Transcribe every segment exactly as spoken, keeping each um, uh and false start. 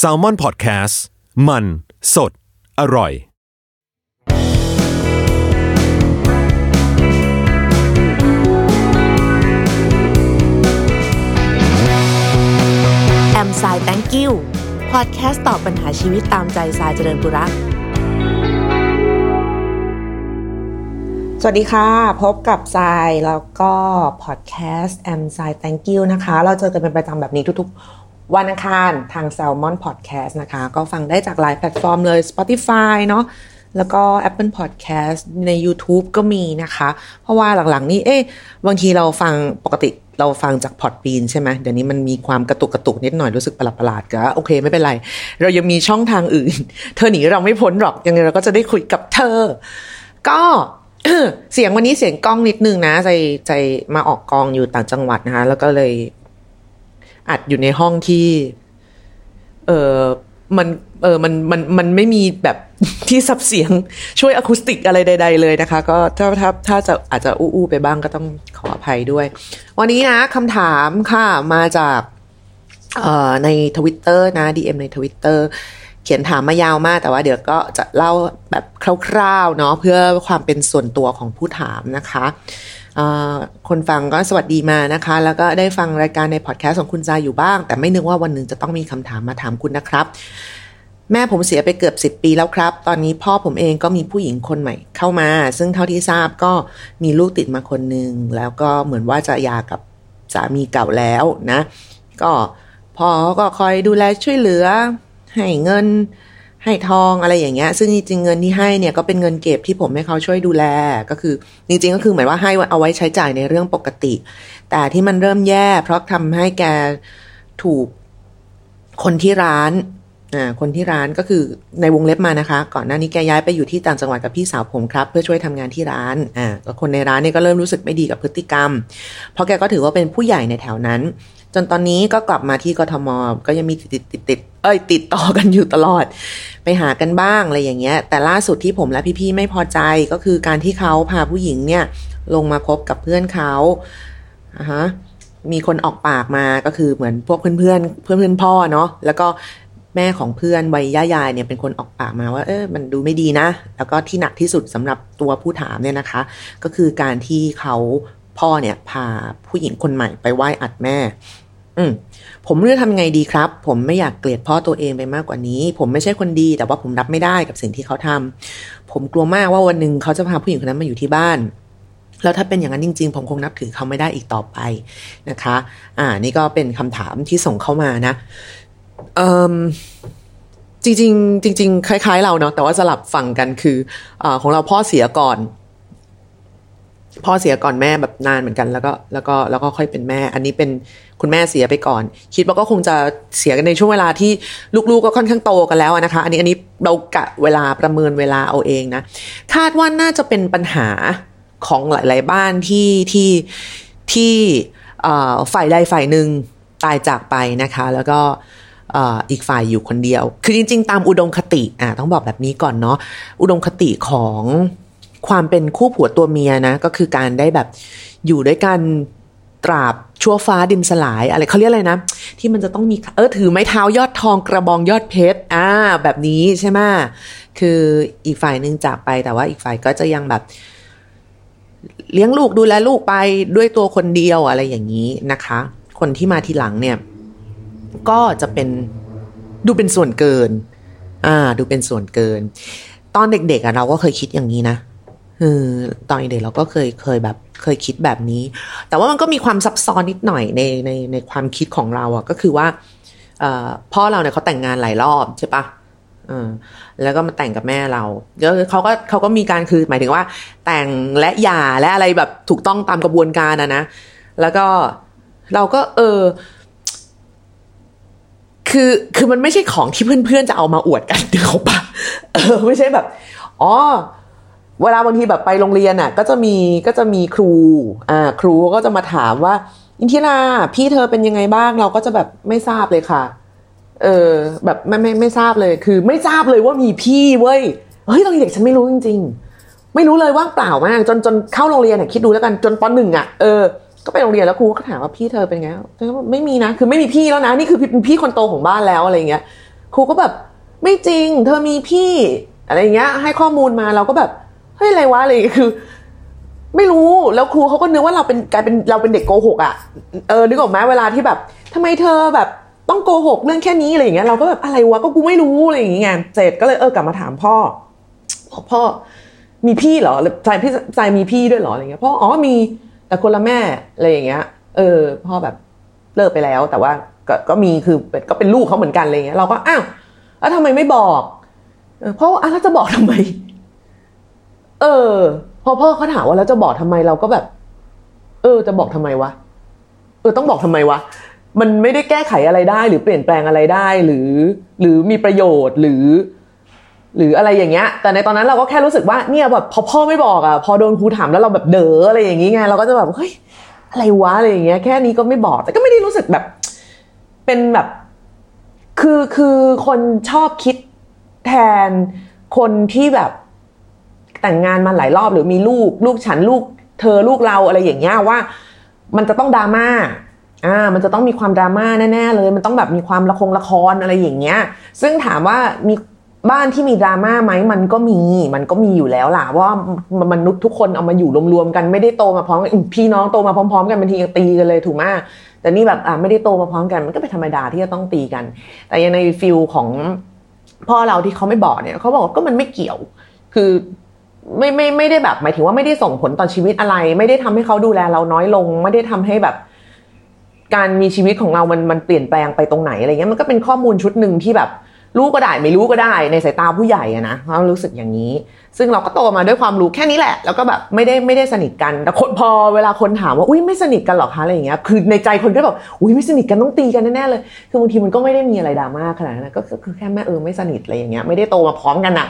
Salmon Podcast มันสดอร่อยแอมสาย thank you Podcast ตอบปัญหาชีวิตตามใจสายเจริญบุรักสวัสดีค่ะพบกับสายแล้วก็พอดแคสต์แอมสาย thank you นะคะเราเจอกันเป็นประจำแบบนี้ทุกๆวันอังคารทาง Salmon Podcast นะคะก็ฟังได้จากหลายแพลตฟอร์มเลย Spotify เนาะแล้วก็ Apple Podcast ใน YouTube ก็มีนะคะเพราะว่าหลังๆนี่เอ๊ะบางทีเราฟังปกติเราฟังจาก Podbean ใช่ไหมเดี๋ยวนี้มันมีความกระตุกกระตุกนิดหน่อยรู้สึกประหลาดๆก็โอเคไม่เป็นไรเรายังมีช่องทางอื่นเธอหนีเราไม่พ้นหรอกยังไงเราก็จะได้คุยกับเธอก็เสียงวันนี้เสียงกล้องนิดนึงนะใจใจมาออกกองอยู่ต่างจังหวัดนะคะแล้วก็เลยอัดอยู่ในห้องที่เออมันเออมันมันมันไม่มีแบบที่ซับเสียงช่วยอะคูสติกอะไรใดๆเลยนะคะก็ถ้าถ้าถ้าจะอาจจะอู้ๆไปบ้างก็ต้องขออภัยด้วยวันนี้นะคำถามค่ะมาจากเอ่อใน Twitter นะ ดี เอ็ม ใน Twitter เขียนถามมายาวมากแต่ว่าเดี๋ยวก็จะเล่าแบบคร่าวๆเนาะเพื่อความเป็นส่วนตัวของผู้ถามนะคะคนฟังก็สวัสดีมานะคะแล้วก็ได้ฟังรายการในพอดแคสต์ของคุณจาอยู่บ้างแต่ไม่นึกว่าวันหนึ่งจะต้องมีคำถามมาถามคุณนะครับแม่ผมเสียไปเกือบสิบปีแล้วครับตอนนี้พ่อผมเองก็มีผู้หญิงคนใหม่เข้ามาซึ่งเท่าที่ทราบก็มีลูกติดมาคนนึงแล้วก็เหมือนว่าจะหย่ากับสามีเก่าแล้วนะก็พ่อก็คอยดูแลช่วยเหลือให้เงินให้ทองอะไรอย่างเงี้ยซึ่งจริงๆเงินที่ให้เนี่ยก็เป็นเงินเก็บที่ผมให้เขาช่วยดูแลก็คือจริงๆก็คือหมายว่าให้เอาไว้ใช้จ่ายในเรื่องปกติแต่ที่มันเริ่มแย่เพราะทำให้แกถูกคนที่ร้านอ่าคนที่ร้านก็คือในวงเล็บมานะคะก่อนหน้านี้แกย้ายไปอยู่ที่ต่างจังหวัดกับพี่สาวผมครับเพื่อช่วยทำงานที่ร้านอ่าคนในร้านเนี่ยก็เริ่มรู้สึกไม่ดีกับพฤติกรรมเพราะแกก็ถือว่าเป็นผู้ใหญ่ในแถวนั้นจนตอนนี้ก็กลับมาที่กทมก็ยังมีติดติดติดเอ้ยติดต่อกันอยู่ตลอดไปหากันบ้างอะไรอย่างเงี้ยแต่ล่าสุดที่ผมและพี่ๆไม่พอใจก็คือการที่เขาพาผู้หญิงเนี่ยลงมาคบกับเพื่อนเขาอ่าฮะมีคนออกปากมาก็คือเหมือนพวกเพื่อนๆเพื่อนเพื่อนพ่อเนาะแล้วก็แม่ของเพื่อนวัยย่ายๆเนี่ยเป็นคนออกปากมาว่าเออมันดูไม่ดีนะแล้วก็ที่หนักที่สุดสำหรับตัวผู้ถามเนี่ยนะคะก็คือการที่เขาพ่อเนี่ยพาผู้หญิงคนใหม่ไปไหว้อัดแม่อืมผมเลือกทำไงดีครับผมไม่อยากเกลียดพ่อตัวเองไปมากกว่านี้ผมไม่ใช่คนดีแต่ว่าผมรับไม่ได้กับสิ่งที่เขาทำผมกลัวมากว่าวันหนึ่งเขาจะพาผู้หญิงคนนั้นมาอยู่ที่บ้านแล้วถ้าเป็นอย่างนั้นจริงๆผมคงนับถือเขาไม่ได้อีกต่อไปนะคะอ่านี่ก็เป็นคำถามที่ส่งเข้ามานะเอ่อจริงๆจริงๆคล้ายๆเราเนาะแต่ว่าสลับฝั่งกันคืออ่าของเราพ่อเสียก่อนพ่อเสียก่อนแม่แบบนานเหมือนกันแล้วก็แล้วก็แล้วก็ค่อยเป็นแม่อันนี้เป็นคุณแม่เสียไปก่อนคิดว่าก็คงจะเสียกันในช่วงเวลาที่ลูกๆก็ค่อนข้างโตกันแล้วนะคะอันนี้อันนี้เรากะเวลาประเมินเวลาเอาเองนะคาดว่าน่าจะเป็นปัญหาของหลายๆบ้านที่ที่ที่เอ่อฝ่ายใดฝ่ายหนึ่งตายจากไปนะคะแล้วก็อีกฝ่ายอยู่คนเดียวคือจริงๆตามอุดมคติอ่ะต้องบอกแบบนี้ก่อนเนาะอุดมคติของความเป็นคู่ผัวตัวเมียนะก็คือการได้แบบอยู่ด้วยกันตราบชั่วฟ้าดินสลายอะไรเขาเรียกอะไรนะที่มันจะต้องมีเออถือไม้เท้ายอดทองกระบองยอดเพชรอ่าแบบนี้ใช่ไหมคืออีกฝ่ายนึงจากไปแต่ว่าอีกฝ่ายก็จะยังแบบเลี้ยงลูกดูแลลูกไปด้วยตัวคนเดียวอะไรอย่างนี้นะคะคนที่มาทีหลังเนี่ยก็จะเป็นดูเป็นส่วนเกินอ่าดูเป็นส่วนเกินตอนเด็กๆเราก็เคยคิดอย่างนี้นะเออตอนเด็กเราก็เคยเคยแบบเคยคิดแบบนี้แต่ว่ามันก็มีความซับซ้อนนิดหน่อยในในในความคิดของเราอ่ะก็คือว่าเอ่อพ่อเราเนี่ยเขาแต่งงานหลายรอบใช่ปะเออแล้วก็มาแต่งกับแม่เราแล้วเขาก็เขาก็มีการคือหมายถึงว่าแต่งและหย่าและอะไรแบบถูกต้องตามกระบวนการอ่ะนะแล้วก็เราก็เออคือคือมันไม่ใช่ของที่เพื่อนๆจะเอามาอวดกันเดี๋ยวป่ะเออไม่ใช่แบบอ๋อเวลาบางทีแบบไปโรงเรียนน่ะก็จะมีก็จะมีครูอ่าครูก็จะมาถามว่าอินทิราพี่เธอเป็นยังไงบ้างเราก็จะแบบไม่ทราบเลยค่ะเออแบบไม่ไม่ไม่ทราบเลยคือไม่ทราบเลยว่ามีพี่เว้ยเฮ้ยตอนเด็กฉันไม่รู้จริงๆไม่รู้เลยว่างเปล่ามากจนจนเข้าโรงเรียนน่ะคิดดูแล้วกันจนป.หนึ่งอ่ะเออ ก็ไปโรงเรียนแล้วครูก็ถามว่าพี่เธอเป็นไงเธอก็ไม่มีนะคือไม่มีพี่แล้วนะนี่คือพี่คนโตของบ้านแล้วอะไรเงี้ยครูก็แบบไม่จริงเธอมีพี่อะไรเงี้ยให้ข้อมูลมาเราก็แบบเฮ้ยอะไรวะอะไรคือไม่รู้แล้วครูเขาก็นึกว่าเราเป็นกลายเป็นเราเป็นเด็กโกหกอ่ะเออนึกออกไหมเวลาที่แบบทำไมเธอแบบต้องโกหกเรื่องแค่นี้อะไรอย่างเงี้ยเราก็แบบอะไรวะก็กูไม่รู้อะไรอย่างเงี้ยเสร็จก็เลยเออกลับมาถามพ่อพ่อมีพี่เหรอใจพี่ใจมีพี่ด้วยเหรออะไรเงี้ยพ่ออ๋อมีแต่คนละแม่อะไรอย่างเงี้ยเออพ่อแบบเลิกไปแล้วแต่ว่าก็ก็มีคือก็เป็นลูกเขาเหมือนกันอะไรเงี้ยเราก็อ้าวแล้วทำไมไม่บอกเพราะอ้าวแล้วจะบอกทำไมเออพอพ่อเขาถามว่าแล้วจะบอกทำไมเราก็แบบเออจะบอกทำไมวะเออต้องบอกทำไมวะมันไม่ได้แก้ไขอะไรได้หรือเปลี่ยนแปลงอะไรได้หรือหรือมีประโยชน์หรือหรืออะไรอย่างเงี้ยแต่ในตอนนั้นเราก็แค่รู้สึกว่าเนี่ยแบบพอพ่อไม่บอกอ่ะพอโดนครูถามแล้วเราแบบเด๋ออะไรอย่างงี้ไงเราก็จะแบบเฮ้ยอะไรวะอะไรอย่างเงี้ยแค่นี้ก็ไม่บอกแต่ก็ไม่ได้รู้สึกแบบเป็นแบบคือคือคนชอบคิดแทนคนที่แบบแต่งงานมาหลายรอบหรือมีลูกลูกฉันลูกเธอลูกเราอะไรอย่างเงี้ยว่ามันจะต้องดราม่าอ่ามันจะต้องมีความดราม่าแน่ๆเลยมันต้องแบบมีความละครละครอะไรอย่างเงี้ยซึ่งถามว่ามีบ้านที่มีดราม่าไหมมันก็มีมันก็มีอยู่แล้วล่ะว่ามนุษย์ทุกคนเอามาอยู่รวมๆกันไม่ได้โตมาพร้อมกันพี่น้องโตมาพร้อมๆกันบางทีตีกันเลยถูกไหมแต่นี่แบบอ่าไม่ได้โตมาพร้อมกันมันก็เป็นธรรมดาที่จะต้องตีกันแต่ในฟิลของพ่อเราที่เขาไม่บอกเนี่ยเขาบอกก็มันไม่เกี่ยวคือไม่ไม่ไม่ได้แบบหมายถึงว่าไม่ได้ส่งผลต่อชีวิตอะไรไม่ได้ทำให้เขาดูแลเราน้อยลงไม่ได้ทำให้แบบการมีชีวิตของเรามันมันเปลี่ยนแปลงไปตรงไหนอะไรเงี้ยมันก็เป็นข้อมูลชุดหนึ่งที่แบบรู้ก็ได้ไม่รู้ก็ได้ในสายตาผู้ใหญ่อะนะเรารู้สึกอย่างนี้ซึ่งเราก็โตมาด้วยความรู้แค่นี้แหละแล้วก็แบบไม่ได้ไม่ได้สนิทกันแต่คนพอเวลาคนถามว่าอุ้ยไม่สนิทกันหรอคะอะไรอย่างเงี้ยคือในใจคนก็แบบอุ้ยไม่สนิทกันต้องตีกันแน่ๆเลยคือบางทีมันก็ไม่ได้มีอะไรดราม่าขนาดนั้นก็คือแค่แม่เออไม่สนิทอะไรอย่างเงี้ยไม่ได้โตมาพร้อมกันอะ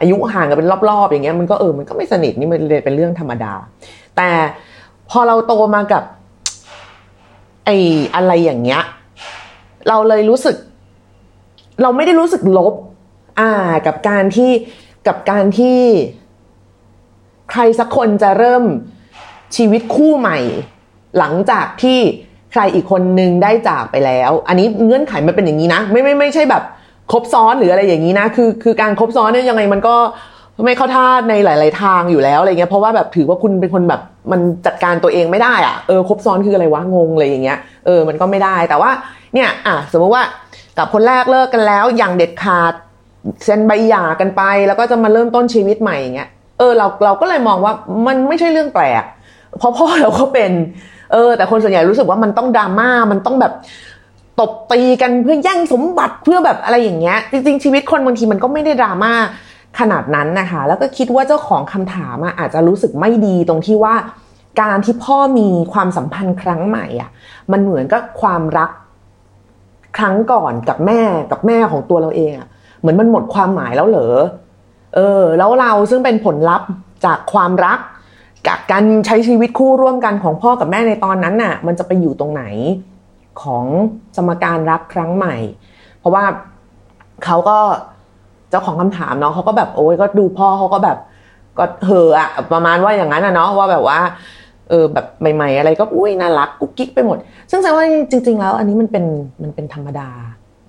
อายุห่างกันเป็นรอบๆอย่างเงี้ยมันก็เออมันก็ไม่สนิทนี่มันเป็นเรื่องธรรมดาแต่พอเราโตมากับไอ้อะไรอย่างเงี้ยเราเลยรู้สึกเราไม่ได้รู้สึกลบอ่ากับการที่กับการที่ใครสักคนจะเริ่มชีวิตคู่ใหม่หลังจากที่ใครอีกคนนึงได้จากไปแล้วอันนี้เงื่อนไขมันเป็นอย่างนี้นะไม่ไม่ไม่ใช่แบบครบซ้อนหรืออะไรอย่างนี้นะคือคือการครบซ้อนเนี่ยยังไงมันก็ไม่เข้าท่าในหลายๆทางอยู่แล้วอะไรเงี้ยเพราะว่าแบบถือว่าคุณเป็นคนแบบมันจัดการตัวเองไม่ได้อะเออครบซ้อนคืออะไรวะงงเลยอย่างเงี้ยเออมันก็ไม่ได้แต่ว่าเนี่ยอ่ะสมมติว่ากับคนแรกเลิกกันแล้วอย่างเด็ดขาดเซ็นใบหย่ากันไปแล้วก็จะมาเริ่มต้นชีวิตใหม่อย่างเงี้ยเออเราเราก็เลยมองว่ามันไม่ใช่เรื่องแปลกเพราะพ่อเราก็เป็นเออแต่คนส่วนใหญ่รู้สึกว่ามันต้องดราม่ามันต้องแบบตบตีกันเพื่อแย่งสมบัติเพื่อแบบอะไรอย่างเงี้ยจริงๆชีวิตคนบางทีมันก็ไม่ได้ดราม่าขนาดนั้นนะคะแล้วก็คิดว่าเจ้าของคำถามอาจจะรู้สึกไม่ดีตรงที่ว่าการที่พ่อมีความสัมพันธ์ครั้งใหม่อ่ะมันเหมือนกับความรักครั้งก่อนกับแม่กับแม่ของตัวเราเองอ่ะเหมือนมันหมดความหมายแล้วเหรอเออแล้วเราซึ่งเป็นผลลัพธ์จากความรักกับการใช้ชีวิตคู่ร่วมกันของพ่อกับแม่ในตอนนั้นน่ะมันจะไปอยู่ตรงไหนของสมการรักครั้งใหม่เพราะว่าเขาก็เจ้าของคำถามเนาะเขาก็แบบโอ้ยก็ดูพ่อเขาก็แบบก็เห่ออะประมาณว่าอย่างนั้นนะเนาะว่าแบบว่าเออแบบใหม่ๆอะไรก็อุ้ยน่ารักกุ๊กกิ๊กไปหมดซึ่งแสดงว่าจริงๆแล้วอันนี้มันเป็นมันเป็นธรรมดา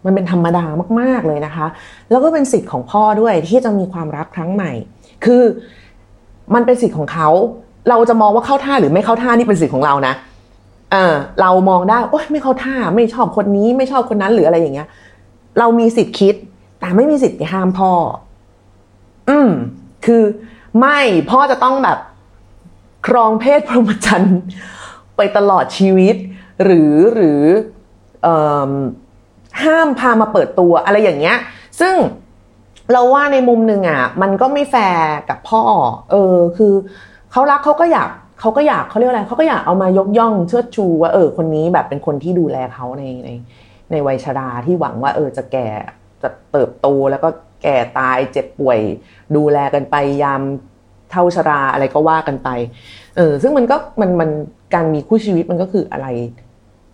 มันเป็นธรรมดามากๆเลยนะคะแล้วก็เป็นสิทธิ์ของพ่อด้วยที่จะมีความรักครั้งใหม่คือมันเป็นสิทธิ์ของเขาเราจะมองว่าเข้าท่าหรือไม่เข้าท่านี่เป็นสิทธิ์ของเรานะเรามองได้โอ๊ยไม่เข้าท่าไม่ชอบคนนี้ไม่ชอบคนนั้นหรืออะไรอย่างเงี้ยเรามีสิทธิ์คิดแต่ไม่มีสิทธิ์ห้ามพ่ออืมคือไม่พ่อจะต้องแบบครองเพศพรหมจรรย์ไปตลอดชีวิตหรือหรือเอ่อห้ามพามาเปิดตัวอะไรอย่างเงี้ยซึ่งเราว่าในมุมหนึ่งอ่ะมันก็ไม่แฟร์กับพ่อเออคือเขารักเขาก็อยากเขาก็อยากเขาเรียกอะไรเขาก็อยากเอามายกย่องเชิดชูว่าเออคนนี้แบบเป็นคนที่ดูแลเขาในในในวัยชราที่หวังว่าเออจะแก่จะเติบโตแล้วก็แก่ตายเจ็บป่วยดูแลกันไปยามเฒ่าชราอะไรก็ว่ากันไปเออซึ่งมันก็มันมันการมีคู่ชีวิตมันก็คืออะไร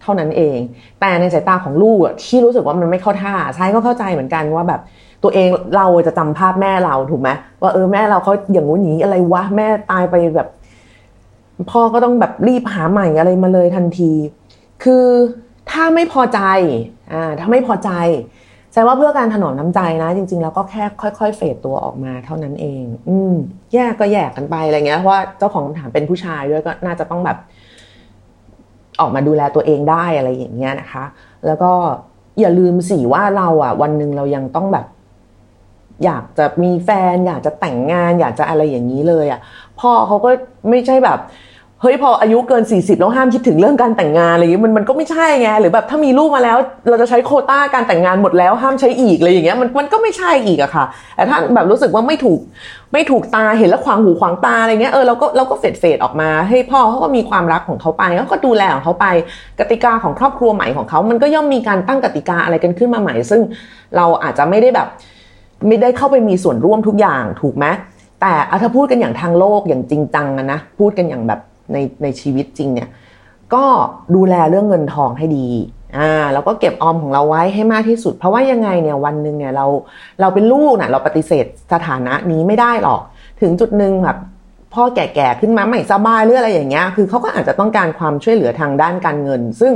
เท่านั้นเองแต่ในสายตาของลูกที่รู้สึกว่ามันไม่เข้าท่าใช่ก็เข้าใจเหมือนกันว่าแบบตัวเองเราจะจำภาพแม่เราถูกไหมว่าเออแม่เราเขาอย่างงู้นอย่างนี้อะไรวะแม่ตายไปแบบ พ่อก็ต้องแบบรีบหาใหม่อะไรมาเลยทันทีคือถ้าไม่พอใจอ่าถ้าไม่พอใจแสดงว่าเพื่อการถนอมน้ำใจนะจริงๆแล้วก็แค่ค่อยๆเฟดตัวออกมาเท่านั้นเองอืมแยกก็แยกกันไปอะไรเงี้ยเพราะว่าเจ้าของคำถามเป็นผู้ชายด้วยก็น่าจะต้องแบบออกมาดูแลตัวเองได้อะไรอย่างเงี้ยนะคะแล้วก็อย่าลืมสิว่าเราอ่ะวันนึงเรายังต้องแบบอยากจะมีแฟนอยากจะแต่งงานอยากจะอะไรอย่างนี้เลยอ่ะพ่อเขาก็ไม่ใช่แบบเฮ้ยพออายุเกินสี่สิบแล้วห้ามคิดถึงเรื่องการแต่งงานอะไรอย่างเงี้ยมันมันก็ไม่ใช่ไงหรือแบบถ้ามีลูกมาแล้วเราจะใช้โควต้าการแต่งงานหมดแล้วห้ามใช้อีกอะไรอย่างเงี้ยมันมันก็ไม่ใช่อีกอะค่ะแต่ถ้าแบบรู้สึกว่าไม่ถูกไม่ถูกตาเห็นแล้วขวางหูขวางตาอะไรเงี้ยเออเราก็เราก็เฟดเฟดออกมาให้พ่อเขาก็มีความรักของเขาไปเขาก็ดูแลของเขาไปกติกาของครอบครัวใหม่ของเขามันก็ย่อมมีการตั้งกติกาอะไรกันขึ้นมาใหม่ซึ่งเราอาจจะไม่ได้แบบไม่ได้เข้าไปมีส่วนร่วมทุกอย่างถูกไหมแต่ถ้าพูดกันอย่างทางโลกอย่างจริงจังนะพูดกันอย่างแบบในในชีวิตจริงเนี่ยก็ดูแลเรื่องเงินทองให้ดีอ่าแล้วก็เก็บออมของเราไว้ให้มากที่สุดเพราะว่ายังไงเนี่ยวันนึงเนี่ยเราเราเป็นลูกนะเราปฏิเสธสถานะนี้ไม่ได้หรอกถึงจุดนึงแบบพ่อแก่ๆขึ้นมาไม่สบายหรืออะไรอย่างเงี้ยคือเขาก็อาจจะต้องการความช่วยเหลือทางด้านการเงินซึ่ง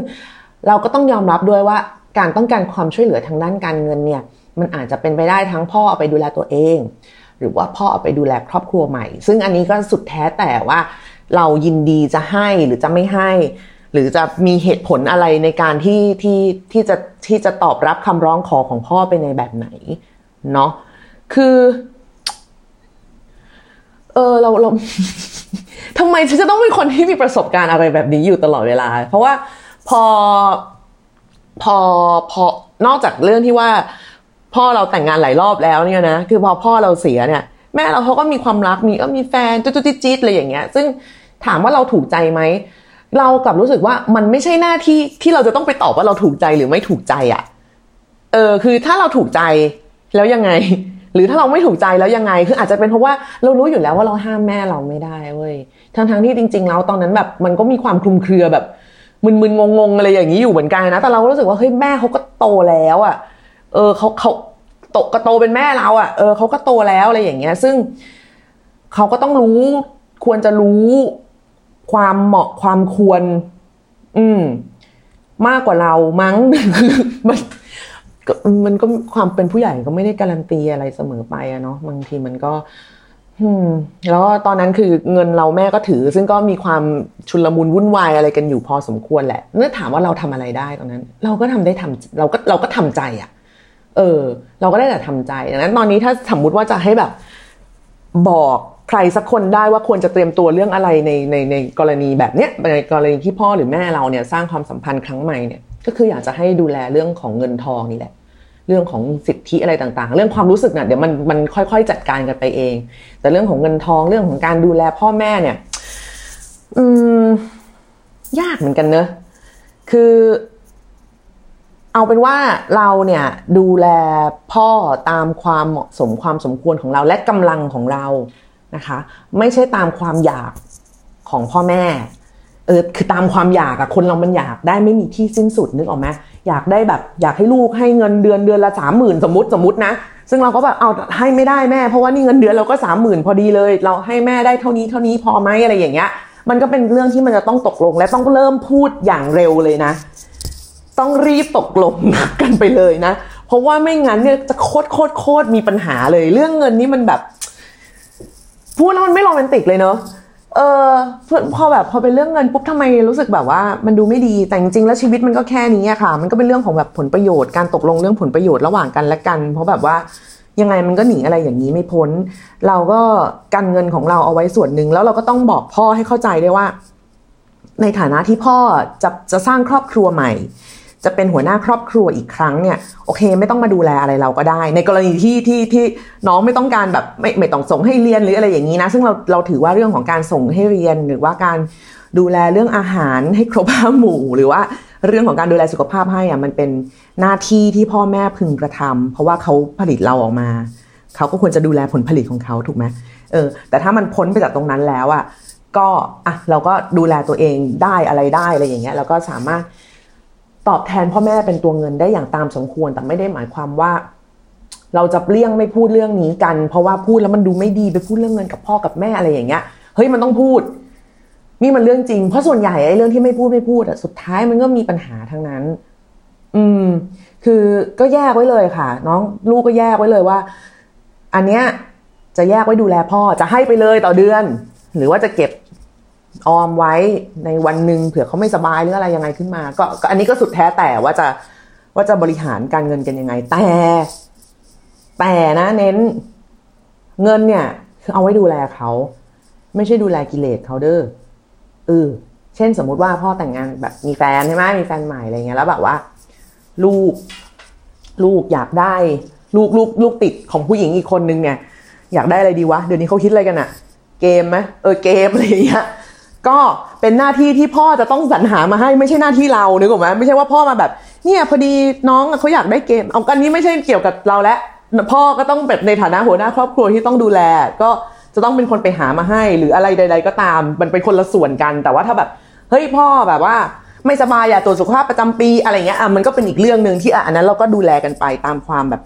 เราก็ต้องยอมรับด้วยว่าการต้องการความช่วยเหลือทางด้านการเงินเนี่ยมันอาจจะเป็นไปได้ทั้งพ่อเอาไปดูแลตัวเองหรือว่าพ่อเอาไปดูแลครอบครัวใหม่ซึ่งอันนี้ก็สุดแท้แต่ว่าเรายินดีจะให้หรือจะไม่ให้หรือจะมีเหตุผลอะไรในการที่ที่ที่จะที่จะตอบรับคำร้องขอของพ่อไปในแบบไหนเนาะคือเออเราเรา ทำไมฉันจะต้องเป็นคนที่มีประสบการณ์อะไรแบบนี้อยู่ตลอดเวลาเพราะว่าพอพอพอนอกจากเรื่องที่ว่าพ่อเราแต่งงานหลายรอบแล้วเนี่ยนะคือพอพ่อเราเสียเนี่ยแม่เราเขาก็มีความรักมีก็มีแฟนจุ๊ดจิ๊ดอะไรอย่างเงี้ยซึ่งถามว่าเราถูกใจไหมเรากลับรู้สึกว่ามันไม่ใช่หน้าที่ที่เราจะต้องไปตอบว่าเราถูกใจหรือไม่ถูกใจอ่ะเออคือถ้าเราถูกใจแล้วยังไงหรือถ้าเราไม่ถูกใจแล้วยังไงคืออาจจะเป็นเพราะว่าเรารู้อยู่แล้วว่าเราห้ามแม่เราไม่ได้เว้ยทั้งๆที่จริงๆแล้วตอนนั้นแบบมันก็มีความคลุมเครือแบบมึนๆงงๆอะไรอย่างนี้อยู่เหมือนกันนะแต่เราก็รู้สึกว่าเฮ้ยแม่เขาก็โตแล้วอ่ะเออเขาเขาโตก็โตเป็นแม่เราอ่ะเออเขาก็โตแล้วอะไรอย่างเงี้ยซึ่งเขาก็ต้องรู้ควรจะรู้ความเหมาะความควรอืมมากกว่าเรามั้ง มันมันก็ความเป็นผู้ใหญ่ก็ไม่ได้การันตีอะไรเสมอไปอะเนาะบางทีมันก็อืมแล้วตอนนั้นคือเงินเราแม่ก็ถือซึ่งก็มีความชุลมุนวุ่นวายอะไรกันอยู่พอสมควรแหละเมื่อถามว่าเราทำอะไรได้ตอนนั้นเราก็ทำได้ทำเราก็เราก็ทำใจอะเออเราก็ได้แต่ทำใจดังนั้นตอนนี้ถ้าสมมุติว่าจะให้แบบบอกใครสักคนได้ว่าควรจะเตรียมตัวเรื่องอะไรในในในกรณีแบบเนี้ยในกรณีที่พ่อหรือแม่เราเนี่ยสร้างความสัมพันธ์ครั้งใหม่เนี่ยก็คืออยากจะให้ดูแลเรื่องของเงินทองนี่แหละเรื่องของสิทธิอะไรต่างๆเรื่องความรู้สึกเนี่ยเดี๋ยวมันมันค่อยๆจัดการกันไปเองแต่เรื่องของเงินทองเรื่องของการดูแลพ่อแม่เนี่ยอืมยากเหมือนกันเนอะคือเอาเป็นว่าเราเนี่ยดูแลพ่อตามความเหมาะสมความสมควรของเราและกำลังของเรานะคะไม่ใช่ตามความอยากของพ่อแม่เออคือตามความอยากอะคนเรามันอยากได้ไม่มีที่สิ้นสุดนึกออกไหมอยากได้แบบอยากให้ลูกให้เงินเดือนเดือนละสามหมื่นสมมติสมมตินะซึ่งเราก็แบบเอาให้ไม่ได้แม่เพราะว่านี่เงินเดือนเราก็สามหมื่นพอดีเลยเราให้แม่ได้เท่านี้เท่านี้พอไหมอะไรอย่างเงี้ยมันก็เป็นเรื่องที่มันจะต้องตกลงและต้องเริ่มพูดอย่างเร็วเลยนะต้องรีบตกลงกันไปเลยนะเพราะว่าไม่งั้นเนี่ยจะโคตรโคตรโคตรมีปัญหาเลยเรื่องเงินนี่มันแบบพูดแล้วมันไม่โรแมนติกเลยเนอะเออพอแบบพอเป็นเรื่องเงินปุ๊บทำไมรู้สึกแบบว่ามันดูไม่ดีแต่จริงๆแล้วชีวิตมันก็แค่นี้อะค่ะมันก็เป็นเรื่องของแบบผลประโยชน์การตกลงเรื่องผลประโยชน์ระหว่างกันและกันเพราะแบบว่ายังไงมันก็หนีอะไรอย่างนี้ไม่พ้นเราก็กันเงินของเราเอาไว้ส่วนนึงแล้วเราก็ต้องบอกพ่อให้เข้าใจได้ว่าในฐานะที่พ่อจะจะสร้างครอบครัวใหม่จะเป็นหัวหน้าครอบครัวอีกครั้งเนี่ยโอเคไม่ต้องมาดูแลอะไรเราก็ได้ในกรณีที่ที่ที่น้องไม่ต้องการแบบไม่ไม่ต้องส่งให้เรียนหรืออะไรอย่างนี้นะซึ่งเราเราถือว่าเรื่องของการส่งให้เรียนหรือว่าการดูแลเรื่องอาหารให้ครบห้าหมู่หรือว่าเรื่องของการดูแลสุขภาพให้อ่ะมันเป็นหน้าที่ที่พ่อแม่พึงกระทำเพราะว่าเขาผลิตเราออกมาเขาก็ควรจะดูแลผลผลิตของเขาถูกไหมเออแต่ถ้ามันพ้นไปจากตรงนั้นแล้วอ่ะก็อ่ะเราก็ดูแลตัวเองได้อะไรได้อะไรอย่างเงี้ยเราก็สามารถตอบแทนพ่อแม่เป็นตัวเงินได้อย่างตามสมควรแต่ไม่ได้หมายความว่าเราจะเลี่ยงไม่พูดเรื่องนี้กันเพราะว่าพูดแล้วมันดูไม่ดีไปพูดเรื่องเงินกับพ่อกับแม่อะไรอย่างเงี้ยเฮ้ยมันต้องพูด นี่มันเรื่องจริงเพราะส่วนใหญ่ไอ้เรื่องที่ไม่พูดไม่พูดอะสุดท้ายมันก็มีปัญหาทั้งนั้นอืมคือก็แยกไว้เลยค่ะน้องลูกก็แยกไว้เลยว่าอันเนี้ยจะแยกไว้ดูแลพ่อจะให้ไปเลยต่อเดือนหรือว่าจะเก็บออมไว้ในวันหนึ่งเผื่อเขาไม่สบายหรืออะไรยังไงขึ้นมาก็อันนี้ก็สุดแท้แต่ว่าจะว่าจะบริหารการเงินกันยังไงแต่แต่นะเน้นเงินเนี่ยคือเอาไว้ดูแลเขาไม่ใช่ดูแลกิเลสเขาเด้อเออเช่นสมมุติว่าพ่อแต่งงานแบบมีแฟนใช่ไหมมีแฟนใหม่อะไรเงี้ยแล้วแบบว่าลูกลูกอยากได้ลูกลูกลูกติดของผู้หญิงอีกคนนึงเนี่ยอยากได้อะไรดีวะเดี๋ยวนี้เขาคิดอะไรกันอะเกมไหมเออเกมอะไรอย่างเงี้ยก็เป็นหน้าที่ที่พ่อจะต้องสรรหามาให้ไม่ใช่หน้าที่เรานึกออกไหมไม่ใช่ว่าพ่อมาแบบเนี่ยพอดีน้องเขาอยากได้เกมเอากันนี้ไม่ใช่เกี่ยวกับเราและพ่อก็ต้องแบบในฐานะหัวหน้าครอบครัวที่ต้องดูแลก็จะต้องเป็นคนไปหามาให้หรืออะไรใดๆก็ตามมันเป็นคนละส่วนกันแต่ว่าถ้าแบบเฮ้ยพ่อแบบว่าไม่สบายอยากตรวจสุขภาพประจำปีอะไรเงี้ยอ่ะมันก็เป็นอีกเรื่องนึงที่อ่ะอันนั้นเราก็ดูแลกันไปตามความแบบ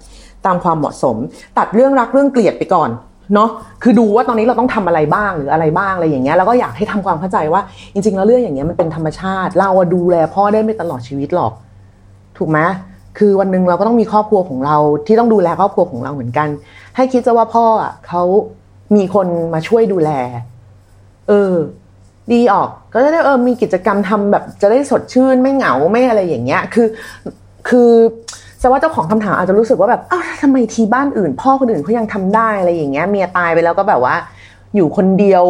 ตามความเหมาะสมตัดเรื่องรักเรื่องเกลียดไปก่อนเนาะคือดูว่าตอนนี้เราต้องทำอะไรบ้างหรืออะไรบ้างอะไรอย่างเงี้ยแล้วก็อยากให้ทำความเข้าใจว่าจริงๆแล้วเรื่องอย่างเงี้ยมันเป็นธรรมชาติเราดูแลพ่อได้ไม่ตลอดชีวิตหรอกถูกไหมคือวันหนึ่งเราก็ต้องมีครอบครัวของเราที่ต้องดูแลครอบครัวของเราเหมือนกันให้คิดซะว่าพ่ออ่ะเขามีคนมาช่วยดูแลเออดีออกก็จะได้เออมีกิจกรรมทำแบบจะได้สดชื่นไม่เหงาไม่อะไรอย่างเงี้ยคือคือแต่ว่าเจ้าของคำถามอาจจะรู้สึกว่าแบบอ้าวทำไมทีบ้านอื่นพ่อคนอื่นเขายังทำได้อะไรอย่างเงี้ยเมียตายไปแล้วก็แบบว่าอยู่คนเดียว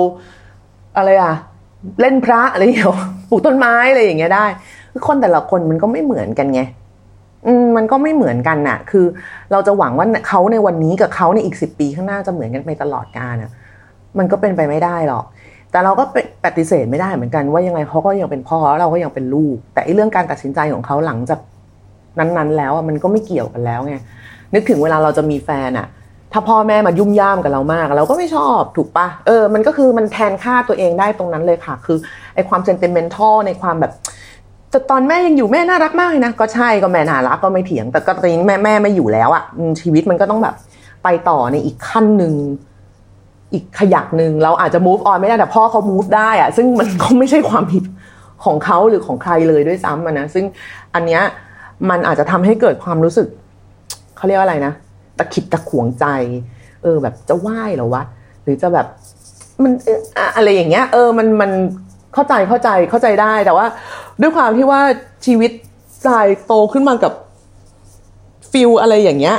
อะไรอะเล่นพระอะไรอย่างเงี้ยปลูกต้นไม้อะไรอย่างเงี้ยได้คนแต่ละคนมันก็ไม่เหมือนกันไงอืมมันก็ไม่เหมือนกันน่ะคือเราจะหวังว่าเขาในวันนี้กับเขาในอีกสิบปีข้างหน้าจะเหมือนกันไปตลอดกาลอะมันก็เป็นไปไม่ได้หรอกแต่เราก็ปฏิเสธไม่ได้เหมือนกันว่ายังไงเขาก็ยังเป็นพ่อเราก็ยังเป็นลูกแต่อีเรื่องการตัดสินใจของเขาหลังจากนั้นๆแล้วมันก็ไม่เกี่ยวกันแล้วไงนึกถึงเวลาเราจะมีแฟนอะถ้าพ่อแม่มายุ่มย่ามกับเรามากเราก็ไม่ชอบถูกปะเออมันก็คือมันแทนค่าตัวเองได้ตรงนั้นเลยค่ะคือไอความเซนติเมนทัลในความแบบแต่ตอนแม่ยังอยู่แม่น่ารักมากเลยนะก็ใช่ก็แม่น่ารักก็ไม่เถียงแต่ก็ตอนนี้แม่แม่ไม่อยู่แล้วอะชีวิตมันก็ต้องแบบไปต่อในอีกขั้นหนึ่งอีกขยักหนึ่งเราอาจจะ move on ไม่ได้แต่พ่อเขา move ได้อะซึ่งมันก็ไม่ใช่ความผิดของเขาหรือของใครเลยด้วยซ้ำนะซึ่งอันเนี้ยมันอาจจะทำให้เกิดความรู้สึกเขาเรียกว่าอะไรนะตะขิดตะขวงใจเออแบบจะไหว้เหรอวะหรือจะแบบมันอะไรอย่างเงี้ยเออมันมันเข้าใจเข้าใจเข้าใจได้แต่ว่าด้วยความที่ว่าชีวิตใจโตขึ้นมากับฟิลอะไรอย่างเงี้ย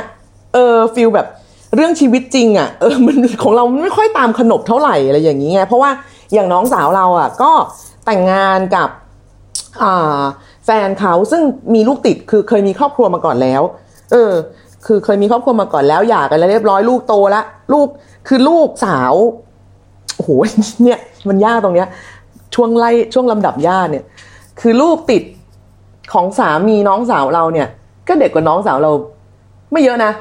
เออฟิลแบบเรื่องชีวิตจริงอ่ะเออมันของเราไม่ค่อยตามขนบเท่าไหร่อะไรอย่างเงี้ยเพราะว่าอย่างน้องสาวเราอ่ะก็แต่งงานกับอ่าแฟนเขาซึ่งมีลูกติดคือเคยมีครอบครัวมาก่อนแล้วเออคือเคยมีครอบครัวมาก่อนแล้วหย่ากันแล้วเรียบร้อยลูกโตแล้วลูกคือลูกสาวโอ้โหเนี่ยมันยากตรงเนี้ยช่วงไล่ช่วงลำดับญาติเนี่ยคือลูกติดของสามีน้องสาวเราเนี่ยก็เด็กกว่าน้องสาวเราไม่เยอะนะ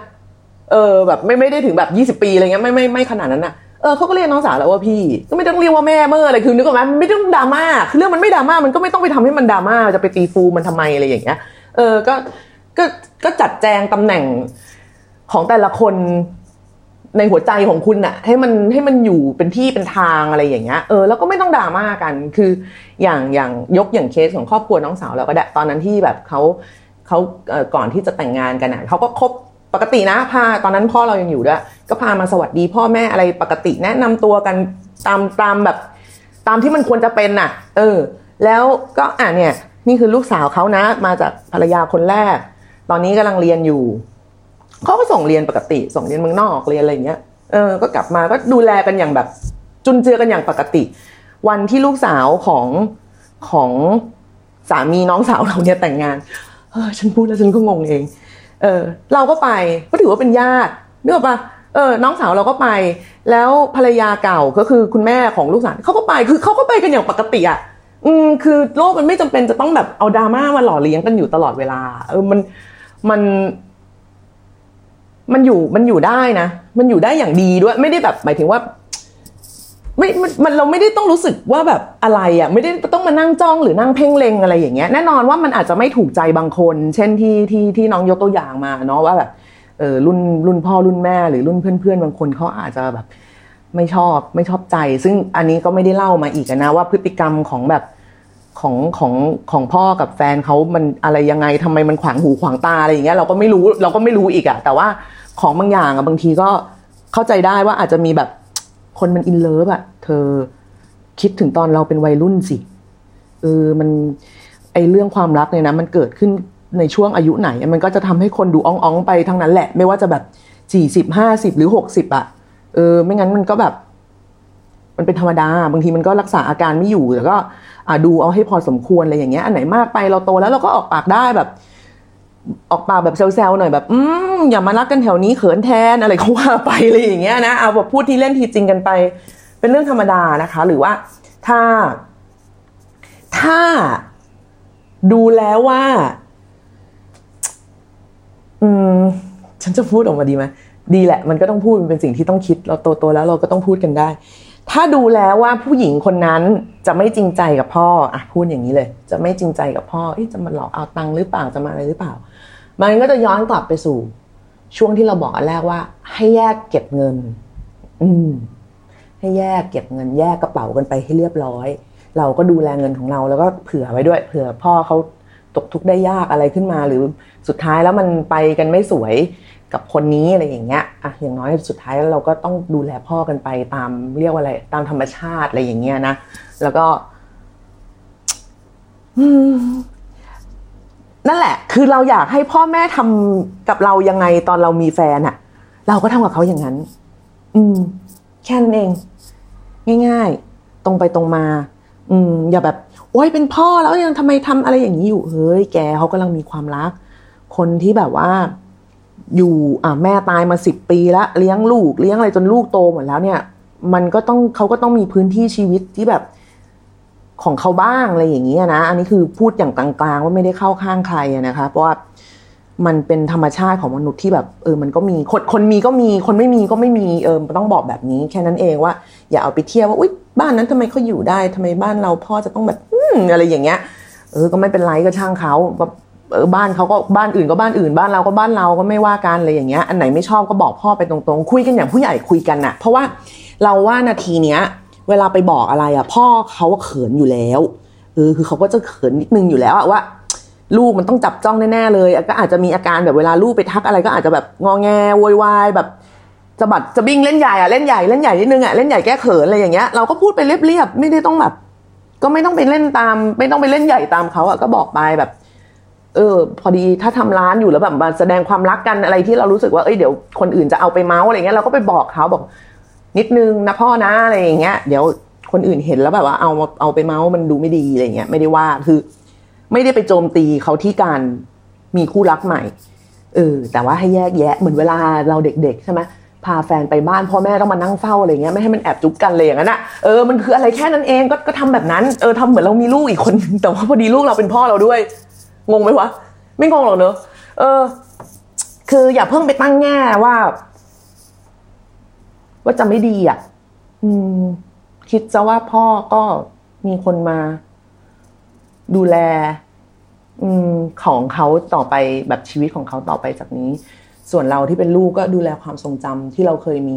เออแบบไม่ไม่ได้ถึงแบบยี่สิบปีอะไรเงี้ยไม่ไม่ไม่ขนาดนั้นนะเออเขาก็เรียกน้องสาวแล้วว่าพี่ก็ไม่ต้องเรียกว่าแม่เมื่ออะไรคือนึกออกไหมไม่ต้องดราม่าคือเรื่องมันไม่ดราม่ามันก็ไม่ต้องไปทำให้มันดราม่าจะไปตีฟูมันทำไมอะไรอย่างเงี้ยเออก็ก็ก็จัดแจงตำแหน่งของแต่ละคนในหัวใจของคุณน่ะให้มันให้มันอยู่เป็นที่เป็นทางอะไรอย่างเงี้ยเออแล้วก็ไม่ต้องดราม่ากันคืออย่างอย่างยกอย่างเคสของครอบครัวน้องสาวเราก็ได้ตอนนั้นที่แบบเขาเขาเอ่อก่อนที่จะแต่งงานกันน่ะเขาก็คบปกตินะพาตอนนั้นพ่อเรายังอยู่ด้วยก็พามาสวัสดีพ่อแม่อะไรปกติแนะนำตัวกันตามตามแบบตามที่มันควรจะเป็นน่ะเออแล้วก็อ่ะเนี่ยนี่คือลูกสาวเขานะมาจากภรรยาคนแรกตอนนี้กำลังเรียนอยู่เขาก็ส่งเรียนปกติส่งเรียนเมืองนอกเรียนอะไรอย่างเงี้ยเออก็กลับมาก็ดูแลกันอย่างแบบจุนเจือกันอย่างปกติวันที่ลูกสาวของของสามีน้องสาวเราเนี่ยแต่งงานเออฉันพูดแล้วฉันก็งงเองเออเราก็ไปก็ถือว่าเป็นญาตินึกออกปะเออน้องสาวเราก็ไปแล้วภรรยาเก่าก็คือคุณแม่ของลูกสาวเขาก็ไปคือเขาก็ไปกันอย่างปกติอ่ะอืมคือโลกมันไม่จำเป็นจะต้องแบบเอาดราม่ามาหล่อเลี้ยงกันอยู่ตลอดเวลาเออมันมันมันอยู่มันอยู่ได้นะมันอยู่ได้อย่างดีด้วยไม่ได้แบบหมายถึงว่าไม่มันเราไม่ได้ต้องรู้สึกว่าแบบอะไรอ่ะไม่ได้ต้องมานั่งจ้องหรือนั่งเพ่งเล็งอะไรอย่างเงี้ยแน่นอนว่ามันอาจจะไม่ถูกใจบางคนเช่นที่ที่ที่น้องยกตัวอย่างมาเนาะว่าแบบเออรุ่นรุ่นพ่อรุ่นแม่หรือรุ่นเพื่อนๆบางคนเขาอาจจะแบบ ไม่ชอบไม่ชอบใจซึ่งอันนี้ก็ไม่ได้เล่ามาอีกนะว่าพฤติกรรมของแบบของของของพ่อกับแฟนเขามันอะไรยังไงทำไมมันขวางหูขวางตาอะไรอย่างเงี้ยเราก็ไม่รู้เราก็ไม่รู้อีกอะแต่ว่าของบางอย่างอะบางทีก็เข้าใจได้ว่าอาจจะมีแบบคนมันอินเลิฟอะเธอคิดถึงตอนเราเป็นวัยรุ่นสิเออมันไอเรื่องความรักเนี่ยนะมันเกิดขึ้นในช่วงอายุไหนมันก็จะทำให้คนดูอ่องๆไปทั้งนั้นแหละไม่ว่าจะแบบสี่สิบห้าสิบหรือหกสิบอะเออไม่งั้นมันก็แบบมันเป็นธรรมดาบางทีมันก็รักษาอาการไม่อยู่แต่ก็ดูเอาให้พอสมควรอะไรอย่างเงี้ยอันไหนมากไปเราโตแล้วเราก็ออกปากได้แบบออกปากแบบแซวๆหน่อยแบบอืมอย่ามารักกันแถวนี้เขินแทนอะไรเขาว่าไปอะไรอย่างเงี้ยนะเอาแบบพูดที่เล่นทีจริงกันไปเป็นเรื่องธรรมดานะคะหรือว่าถ้าถ้าดูแล้วว่าอืมฉันจะพูดออกมาดีไหมดีแหละมันก็ต้องพูดมันเป็นสิ่งที่ต้องคิดเราโตๆแล้วเราก็ต้องพูดกันได้ถ้าดูแล้วว่าผู้หญิงคนนั้นจะไม่จริงใจกับพ่ออะพูดอย่างนี้เลยจะไม่จริงใจกับพ่อจะมาหลอกเอาตังค์หรือเปล่าจะมาอะไรหรือเปล่ามันก็จะย้อนกลับไปสู่ช่วงที่เราบอกอันแรกว่าให้แยกเก็บเงินอืมให้แยกเก็บเงินแยกกระเป๋ากันไปให้เรียบร้อยเราก็ดูแลเงินของเราแล้วก็เผื่อไว้ด้วยเผื่อพ่อเขาตกทุกข์ได้ยากอะไรขึ้นมาหรือสุดท้ายแล้วมันไปกันไม่สวยกับคนนี้อะไรอย่างเงี้ยอะอย่างน้อยสุดท้ายแล้วเราก็ต้องดูแลพ่อกันไปตามเรียกว่าอะไรตามธรรมชาติอะไรอย่างเงี้ยนะแล้วก็นั่นแหละคือเราอยากให้พ่อแม่ทำกับเรายังไงตอนเรามีแฟนอะเราก็ทำกับเขาอย่างนั้นอืมแค่นั้นเองง่ายๆตรงไปตรงมาอืมอย่าแบบโอ๊ยเป็นพ่อแล้วยังทำไมทำอะไรอย่างนี้อยู่เฮ้ยแกเขากำลังมีความรักคนที่แบบว่าอยู่อ่ะแม่ตายมาสิบปีแล้วเลี้ยงลูกเลี้ยงอะไรจนลูกโตหมดแล้วเนี่ยมันก็ต้องเขาก็ต้องมีพื้นที่ชีวิตที่แบบของเขาบ้างอะไรอย่างเงี้ยนะอันนี้คือพูดอย่างกลางๆว่าไม่ได้เข้าข้างใครนะคะเพราะว่ามันเป็นธรรมชาติของมนุษย์ที่แบบเออมันก็มีคนคนมีก็มีคนไม่มีก็ไม่มีเออต้องบอกแบบนี้แค่นั้นเองว่าอย่าเอาไปเที่ยวว่าอุ๊ยบ้านนั้นทำไมเขาอยู่ได้ทำไมบ้านเราพ่อจะต้องแบบอืมอะไรอย่างเงี้ยเออก็ไม่เป็นไรก็ช่างเขาเออบ้านเขาก็บ้านอื่นก็บ้านอื่นบ้านเราก็บ้านเราก็ไม่ว่ากันอะไรอย่างเงี้ยอันไหนไม่ชอบก็บอกพ่อไปตรงๆคุยกันอย่างผู้ใหญ่คุยกันน่ะเพราะว่าเราว่านาทีเนี้ยเวลาไปบอกอะไรอ่ะพ่อเขาเขินอยู่แล้วเออคือเขาก็จะเขินนิดนึงอยู่แล้วอ่ะว่าลูกมันต้องจับจ้องแน่ๆเลยก็อาจจะมีอาการแบบเวลาลูกไปทักอะไรก็อาจจะแบบงอแงโวยวายแบบจะบัดจะบิ้งเล่นใหญ่อ่ะเล่นใหญ่เล่นใหญ่นิดนึงอ่ะเล่นใหญ่แก้เขินอะไรอย่างเงี้ยเราก็พูดไปเรียบๆไม่ได้ต้องแบบก็ไม่ต้องไปเล่นตามไม่ต้องไปเล่นใหญ่ตามเขาอ่ะก็บอกไปแบบเออพอดีถ้าทำร้านอยู่แล้วแบบมาแสดงความรักกันอะไรที่เรารู้สึกว่าเอ้ยเดี๋ยวคนอื่นจะเอาไปเมาส์อะไรเงี้ยเราก็ไปบอกเขาบอกนิดนึงนะพ่อนะอะไรอย่างเงี้ยเดี๋ยวคนอื่นเห็นแล้วแบบว่าเอาเอาไปเมาส์มันดูไม่ดีอะไรเงี้ยไม่ได้ว่าคือไม่ได้ไปโจมตีเขาที่การมีคู่รักใหม่เออแต่ว่าให้แยกแยะเหมือนเวลาเราเด็กๆใช่ไหมพาแฟนไปบ้านพ่อแม่ต้องมานั่งเฝ้าอะไรเงี้ยไม่ให้มันแอบจุ๊บกันเลยอย่างนั้นอ่ะเออมันคืออะไรแค่นั้นเองก็ก็ทำแบบนั้นเออทำเหมือนเรามีลูกอีกคนแต่ว่าพอดีลูกเราเป็นพ่อเราด้วยงงไหมวะไม่งงหรอกเนอะเออคืออย่าเพิ่งไปตั้งแง่ว่าว่าจะไม่ดีอ่ะอืมคิดจะว่าพ่อก็มีคนมาดูแลอืมของเขาต่อไปแบบชีวิตของเขาต่อไปจากนี้ส่วนเราที่เป็นลูกก็ดูแลความทรงจำที่เราเคยมี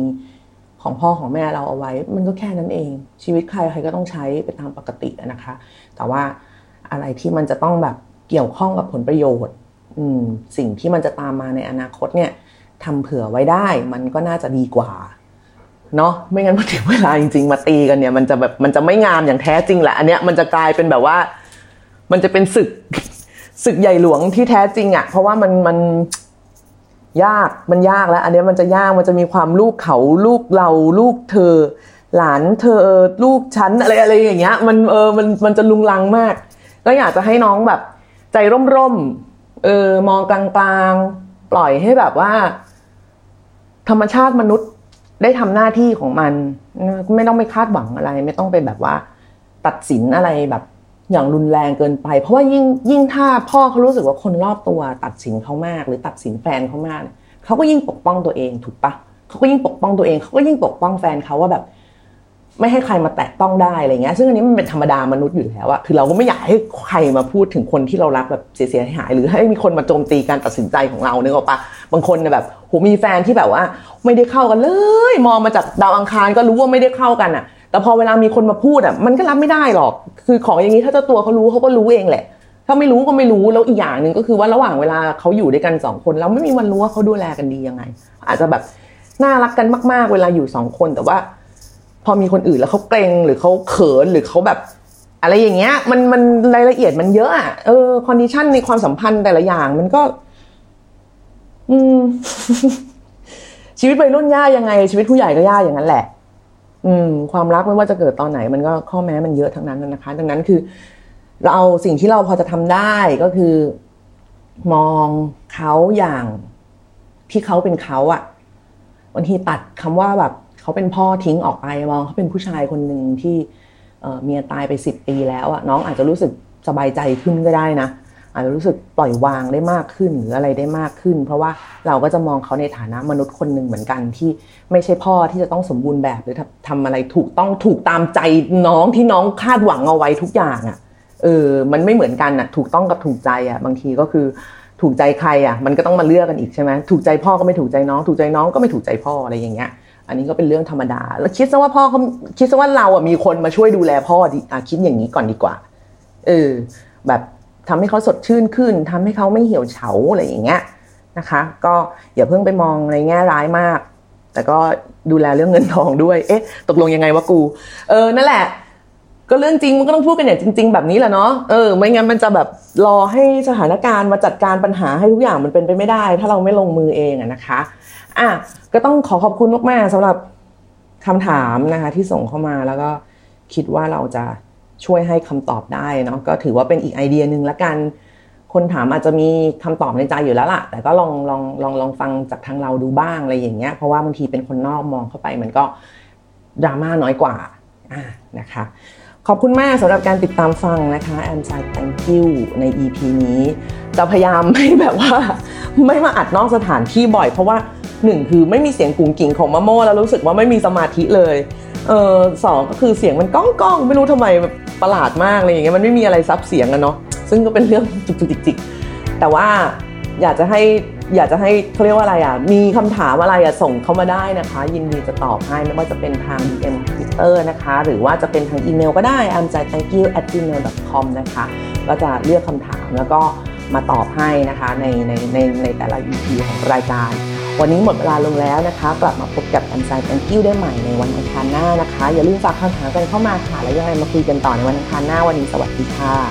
ของพ่อของแม่เราเอาไว้มันก็แค่นั้นเองชีวิตใครใครก็ต้องใช้ไปตามปกตินะคะแต่ว่าอะไรที่มันจะต้องแบบเกี่ยวข้องกับผลประโยชน์อืมสิ่งที่มันจะตามมาในอนาคตเนี่ยทำเผื่อไว้ได้มันก็น่าจะดีกว่าเนาะไม่งั้นพอถึงเวลาจริงๆมาตีกันเนี่ยมันจะแบบมันจะไม่งามอย่างแท้จริงแหละอันเนี้ยมันจะกลายเป็นแบบว่ามันจะเป็นศึกศึกใหญ่หลวงที่แท้จริงอ่ะเพราะว่ามันมันยากมันยากแล้วอันเนี้ยมันจะยากมันจะมีความลูกเขาลูกเราลูกเธอหลานเธอลูกฉันอะไรอะไรอย่างเงี้ยมันเออมันมันจะลุงลังมากก็อยากจะให้น้องแบบใจร่มๆเออมองกลางๆปล่อยให้แบบว่าธรรมชาติมนุษย์ได้ทำหน้าที่ของมันไม่ต้องไปคาดหวังอะไรไม่ต้องไปแบบว่าตัดสินอะไรแบบอย่างรุนแรงเกินไปเพราะว่ายิ่งยิ่งถ้าพ่อเขารู้สึกว่าคนรอบตัวตัดสินเขามากหรือตัดสินแฟนเขามากเขาก็ยิ่งปกป้องตัวเองถูกปะเขาก็ยิ่งปกป้องตัวเองเขาก็ยิ่งปกป้องแฟนเขาว่าแบบ ไม่ให้ใครมาแตะต้องได้อะไรเงี้ยซึ่งอันนี้มันเป็นธรรมดามนุษย์อยู่แล้วอะคือเราก็ไม่อยากให้ใครมาพูดถึงคนที่เรารักแบบเสียหายหรือให้มีคนมาโจมตีการตัดสินใจของเรานึกออกปะบางคนเนี่ยแบบโหมีแฟนที่แบบว่าไม่ได้เข้ากันเลยมองมาจากดาวอังคารก็รู้ว่าไม่ได้เข้ากันอะแต่พอเวลามีคนมาพูดอะมันก็รับไม่ได้หรอกคือของอย่างนี้ถ้าเจ้าตัวเขารู้เขาก็รู้เองแหละถ้าไม่รู้ก็ไม่รู้แล้วอีกอย่างนึงก็คือว่าระหว่างเวลาเขาอยู่ด้วยกันสองคนเราไม่มีวันรู้ว่าเขาดูแลกันดียังไงอาจจะแบบน่ารักกันมากๆเวลาอยู่สองคนแต่ว่าพอมีคนอื่นแล้วเขาเกรงหรือเขาเขินหรือเขาแบบอะไรอย่างเงี้ยมันมันรายละเอียดมันเยอะอ่ะเออคอนดิชันในความสัมพันธ์แต่ละอย่างมันก็อืม ชีวิตวัยรุ่นยากยังไงชีวิตผู้ใหญ่ก็ยากอย่างนั้นแหละอืมความรักไม่ว่าจะเกิดตอนไหนมันก็ข้อแม้มันเยอะทั้งนั้นนะคะดังนั้นคือเราเอาสิ่งที่เราพอจะทำได้ก็คือมองเขาอย่างที่เขาเป็นเขาอ่ะบางทีตัดคำว่าแบบเขาเป็นพ่อทิ้งออกไปมองเขาเป็นผู้ชายคนหนึ่งที่เมียตายไปสิบปีแล้วอ่ะน้องอาจจะรู้สึกสบายใจขึ้นก็ได้นะอาจจะรู้สึกปล่อยวางได้มากขึ้นหรืออะไรได้มากขึ้นเพราะว่าเราก็จะมองเขาในฐานะมนุษย์คนหนึ่งเหมือนกันที่ไม่ใช่พ่อที่จะต้องสมบูรณ์แบบหรือทำอะไรถูกต้องถูกตามใจน้องที่น้องคาดหวังเอาไว้ทุกอย่างอ่ะเออมันไม่เหมือนกันอ่ะถูกต้องกับถูกใจอ่ะบางทีก็คือถูกใจใครอ่ะมันก็ต้องมาเลือกกันอีกใช่ไหมถูกใจพ่อก็ไม่ถูกใจน้องถูกใจน้องก็ไม่ถูกใจพ่ออะไรอย่างเงี้ยอันนี้ก็เป็นเรื่องธรรมดาแล้วคิดซะว่าพ่อเขาคิดซะว่าเราอ่ะมีคนมาช่วยดูแลพ่อดิอ่ะคิดอย่างนี้ก่อนดีกว่าเออแบบทำให้เขาสดชื่นขึ้นทำให้เขาไม่เหี่ยวเฉาอะไรอย่างเงี้ยนะคะก็อย่าเพิ่งไปมองในแง่ร้ายมากแต่ก็ดูแลเรื่องเงินทองด้วยเอ๊ะตกลงยังไงวะกูเออนั่นแหละก็เรื่องจริงมันก็ต้องพูดกันอย่างจริงๆแบบนี้แหละเนาะเออไม่งั้นมันจะแบบรอให้สถานการณ์มาจัดการปัญหาให้ทุกอย่างมันเป็นไปไม่ได้ถ้าเราไม่ลงมือเองอะนะคะอ่ะก็ต้องขอขอบคุณมากๆสำหรับคำถามนะคะที่ส่งเข้ามาแล้วก็คิดว่าเราจะช่วยให้คำตอบได้เนาะก็ถือว่าเป็นอีกไอเดียนึงละกันคนถามอาจจะมีคำตอบในใจอยู่แล้วล่ะแต่ก็ลองลองลองลองฟังจากทางเราดูบ้างอะไรอย่างเงี้ยเพราะว่าบางทีเป็นคนนอกมองเข้าไปมันก็ดราม่าน้อยกว่าอ่ะนะคะขอบคุณมากสำหรับการติดตามฟังนะคะแอมไซด์ thank you ใน อี พี นี้จะพยายามไม่แบบว่าไม่มาอัดนอกสถานที่บ่อยเพราะว่าหนึ่งคือไม่มีเสียงกุ่งกิ่งของมะโม่แล้วรู้สึกว่าไม่มีสมาธิเลยเออสองก็คือเสียงมันก้องก้องไม่รู้ทำไมแบบประหลาดมากอะไรอย่างเงี้ยมันไม่มีอะไรซับเสียงอะเนาะซึ่งก็เป็นเรื่องจุกจิกจิกแต่ว่าอยากจะให้อยากจะให้เขาเรียกว่าอะไรอะมีคำถามอะไรอะส่งเข้ามาได้นะคะยินดีจะตอบให้ไม่ว่าจะเป็นทาง ดี เอ็ม Twitter นะคะหรือว่าจะเป็นทางอีเมลก็ได้ แอมไซด์ แธงค์ยู แอท จีเมล ดอท คอม นะคะก็จะเลือกคำถามแล้วก็มาตอบให้นะคะในในในในแต่ละ อี พี ของรายการวันนี้หมดเวลาลงแล้วนะคะกลับมาพบกับ Amside Thank You ได้ใหม่ในวันอังคารหน้านะคะอย่าลืมฝากคำถามกันเข้ามาค่ะแล้วยังไงมาคุยกันต่อในวันอังคารหน้าวันนี้สวัสดีค่ะ